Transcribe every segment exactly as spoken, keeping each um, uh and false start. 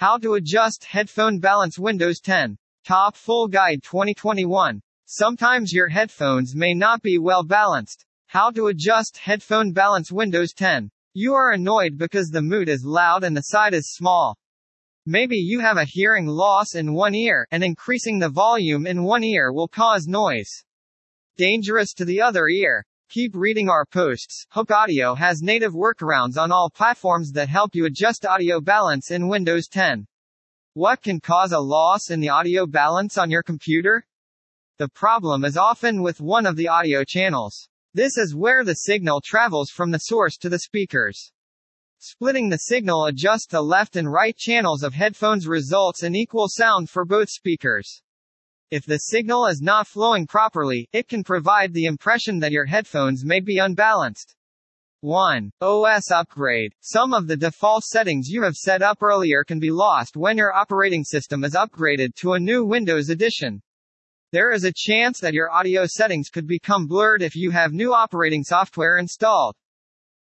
How to adjust headphone balance. Windows ten. Top Full Guide twenty twenty-one. Sometimes your headphones may not be well balanced. How to adjust headphone balance. Windows ten. You are annoyed because the mute is loud and the side is small. Maybe you have a hearing loss in one ear, and increasing the volume in one ear will cause noise. Dangerous to the other ear. Keep reading our posts. Hooke Audio has native workarounds on all platforms that help you adjust audio balance in Windows ten. What can cause a loss in the audio balance on your computer? The problem is often with one of the audio channels. This is where the signal travels from the source to the speakers. Splitting the signal adjusts the left and right channels of headphones, results in equal sound for both speakers. If the signal is not flowing properly, it can provide the impression that your headphones may be unbalanced. one. O S upgrade. Some of the default settings you have set up earlier can be lost when your operating system is upgraded to a new Windows edition. There is a chance that your audio settings could become blurred if you have new operating software installed.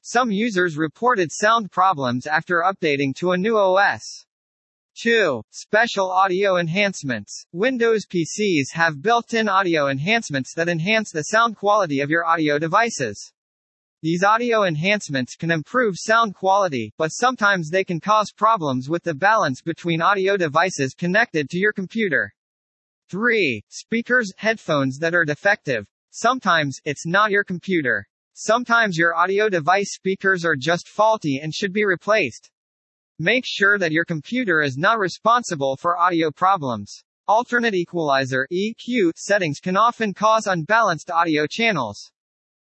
Some users reported sound problems after updating to a new O S. two. Special audio enhancements. Windows P Cs have built-in audio enhancements that enhance the sound quality of your audio devices. These audio enhancements can improve sound quality, but sometimes they can cause problems with the balance between audio devices connected to your computer. three. Speakers, headphones that are defective. Sometimes, it's not your computer. Sometimes your audio device speakers are just faulty and should be replaced. Make sure that your computer is not responsible for audio problems. Alternate equalizer (E Q) settings can often cause unbalanced audio channels.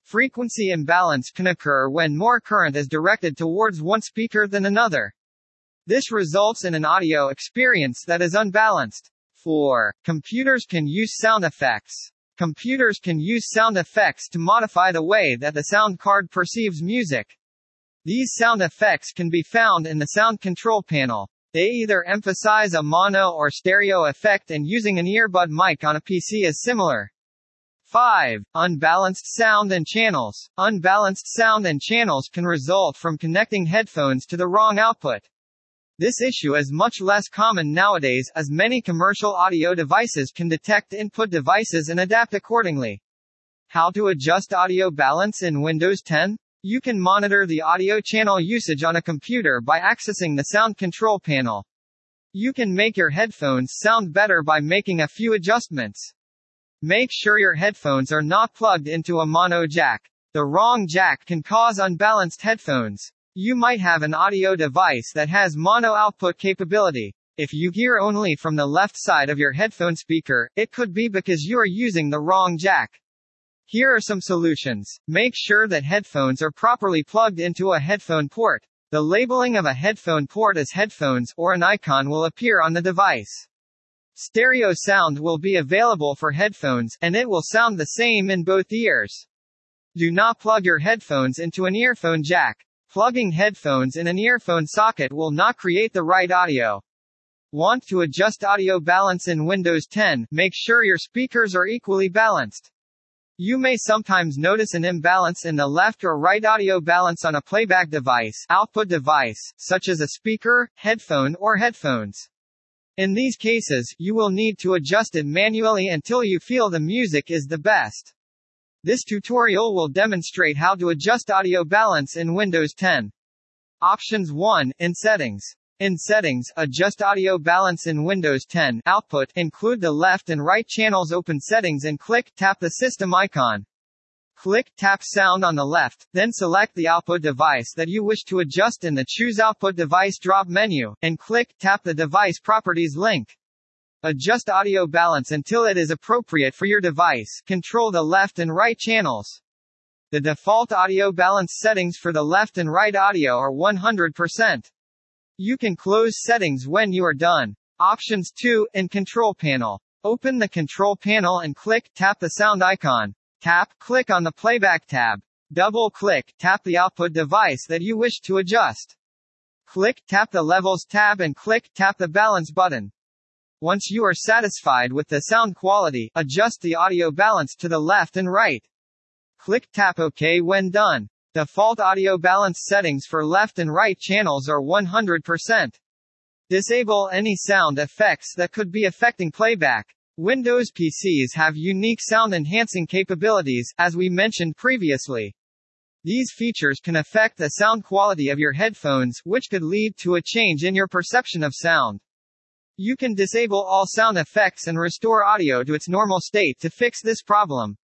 Frequency imbalance can occur when more current is directed towards one speaker than another. This results in an audio experience that is unbalanced. four. Computers can use sound effects. Computers can use sound effects to modify the way that the sound card perceives music. These sound effects can be found in the sound control panel. They either emphasize a mono or stereo effect, and using an earbud mic on a P C is similar. five. Unbalanced sound and channels. Unbalanced sound and channels can result from connecting headphones to the wrong output. This issue is much less common nowadays, as many commercial audio devices can detect input devices and adapt accordingly. How to adjust audio balance in Windows ten? You can monitor the audio channel usage on a computer by accessing the sound control panel. You can make your headphones sound better by making a few adjustments. Make sure your headphones are not plugged into a mono jack. The wrong jack can cause unbalanced headphones. You might have an audio device that has mono output capability. If you hear only from the left side of your headphone speaker, it could be because you are using the wrong jack. Here are some solutions. Make sure that headphones are properly plugged into a headphone port. The labeling of a headphone port as headphones or an icon will appear on the device. Stereo sound will be available for headphones, and it will sound the same in both ears. Do not plug your headphones into an earphone jack. Plugging headphones in an earphone socket will not create the right audio. Want to adjust audio balance in Windows ten? Make sure your speakers are equally balanced. You may sometimes notice an imbalance in the left or right audio balance on a playback device, output device, such as a speaker, headphone, or headphones. In these cases, you will need to adjust it manually until you feel the music is the best. This tutorial will demonstrate how to adjust audio balance in Windows ten. Options one. In Settings. In Settings, adjust audio balance in Windows ten. Output, include the left and right channels. Open Settings and click, tap the system icon. Click, tap Sound on the left, then select the output device that you wish to adjust in the Choose Output Device drop menu, and click, tap the Device Properties link. Adjust audio balance until it is appropriate for your device. Control the left and right channels. The default audio balance settings for the left and right audio are one hundred percent. You can close settings when you are done. Options two. In Control Panel. Open the Control Panel and click, tap the sound icon. Tap, click on the Playback tab. Double-click, tap the output device that you wish to adjust. Click, tap the Levels tab and click, tap the Balance button. Once you are satisfied with the sound quality, adjust the audio balance to the left and right. Click, tap OK when done. Default audio balance settings for left and right channels are one hundred percent. Disable any sound effects that could be affecting playback. Windows P Cs have unique sound-enhancing capabilities, as we mentioned previously. These features can affect the sound quality of your headphones, which could lead to a change in your perception of sound. You can disable all sound effects and restore audio to its normal state to fix this problem.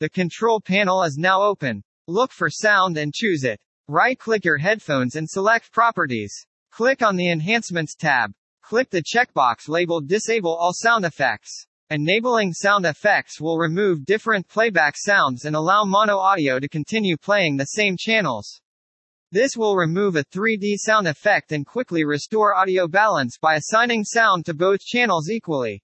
The control panel is now open. Look for sound and choose it. Right-click your headphones and select Properties. Click on the Enhancements tab. Click the checkbox labeled Disable All Sound Effects. Enabling sound effects will remove different playback sounds and allow mono audio to continue playing the same channels. This will remove a three D sound effect and quickly restore audio balance by assigning sound to both channels equally.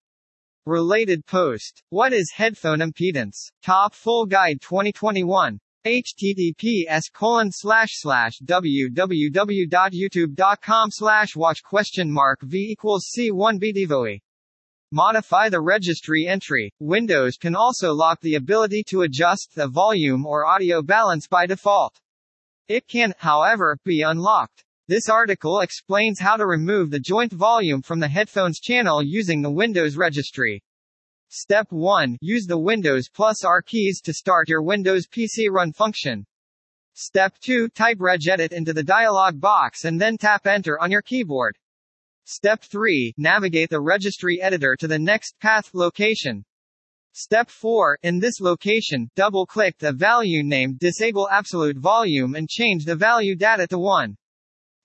Related post. What is headphone impedance? Top Full Guide twenty twenty-one. H T T P S colon slash slash w w w dot youtube dot com slash watch question mark v equals c one b devoe. Modify the registry entry. Windows can also lock the ability to adjust the volume or audio balance by default. It can, however, be unlocked. This article explains how to remove the joint volume from the headphones channel using the Windows registry. Step one. Use the Windows plus R keys to start your Windows P C run function. Step two. Type regedit into the dialog box and then tap Enter on your keyboard. Step three. Navigate the registry editor to the next path location. Step four. In this location, double-click the value named Disable Absolute Volume and change the value data to one.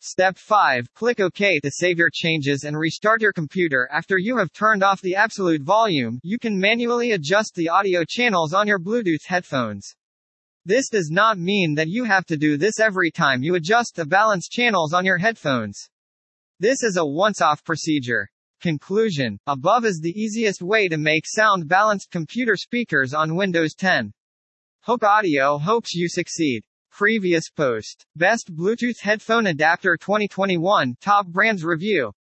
Step five. Click OK to save your changes and restart your computer. After you have turned off the absolute volume, you can manually adjust the audio channels on your Bluetooth headphones. This does not mean that you have to do this every time you adjust the balance channels on your headphones. This is a once-off procedure. Conclusion. Above is the easiest way to make sound-balanced computer speakers on Windows ten. Hooke Audio hopes you succeed. Previous post. Best Bluetooth Headphone Adapter twenty twenty-one, Top Brands Review.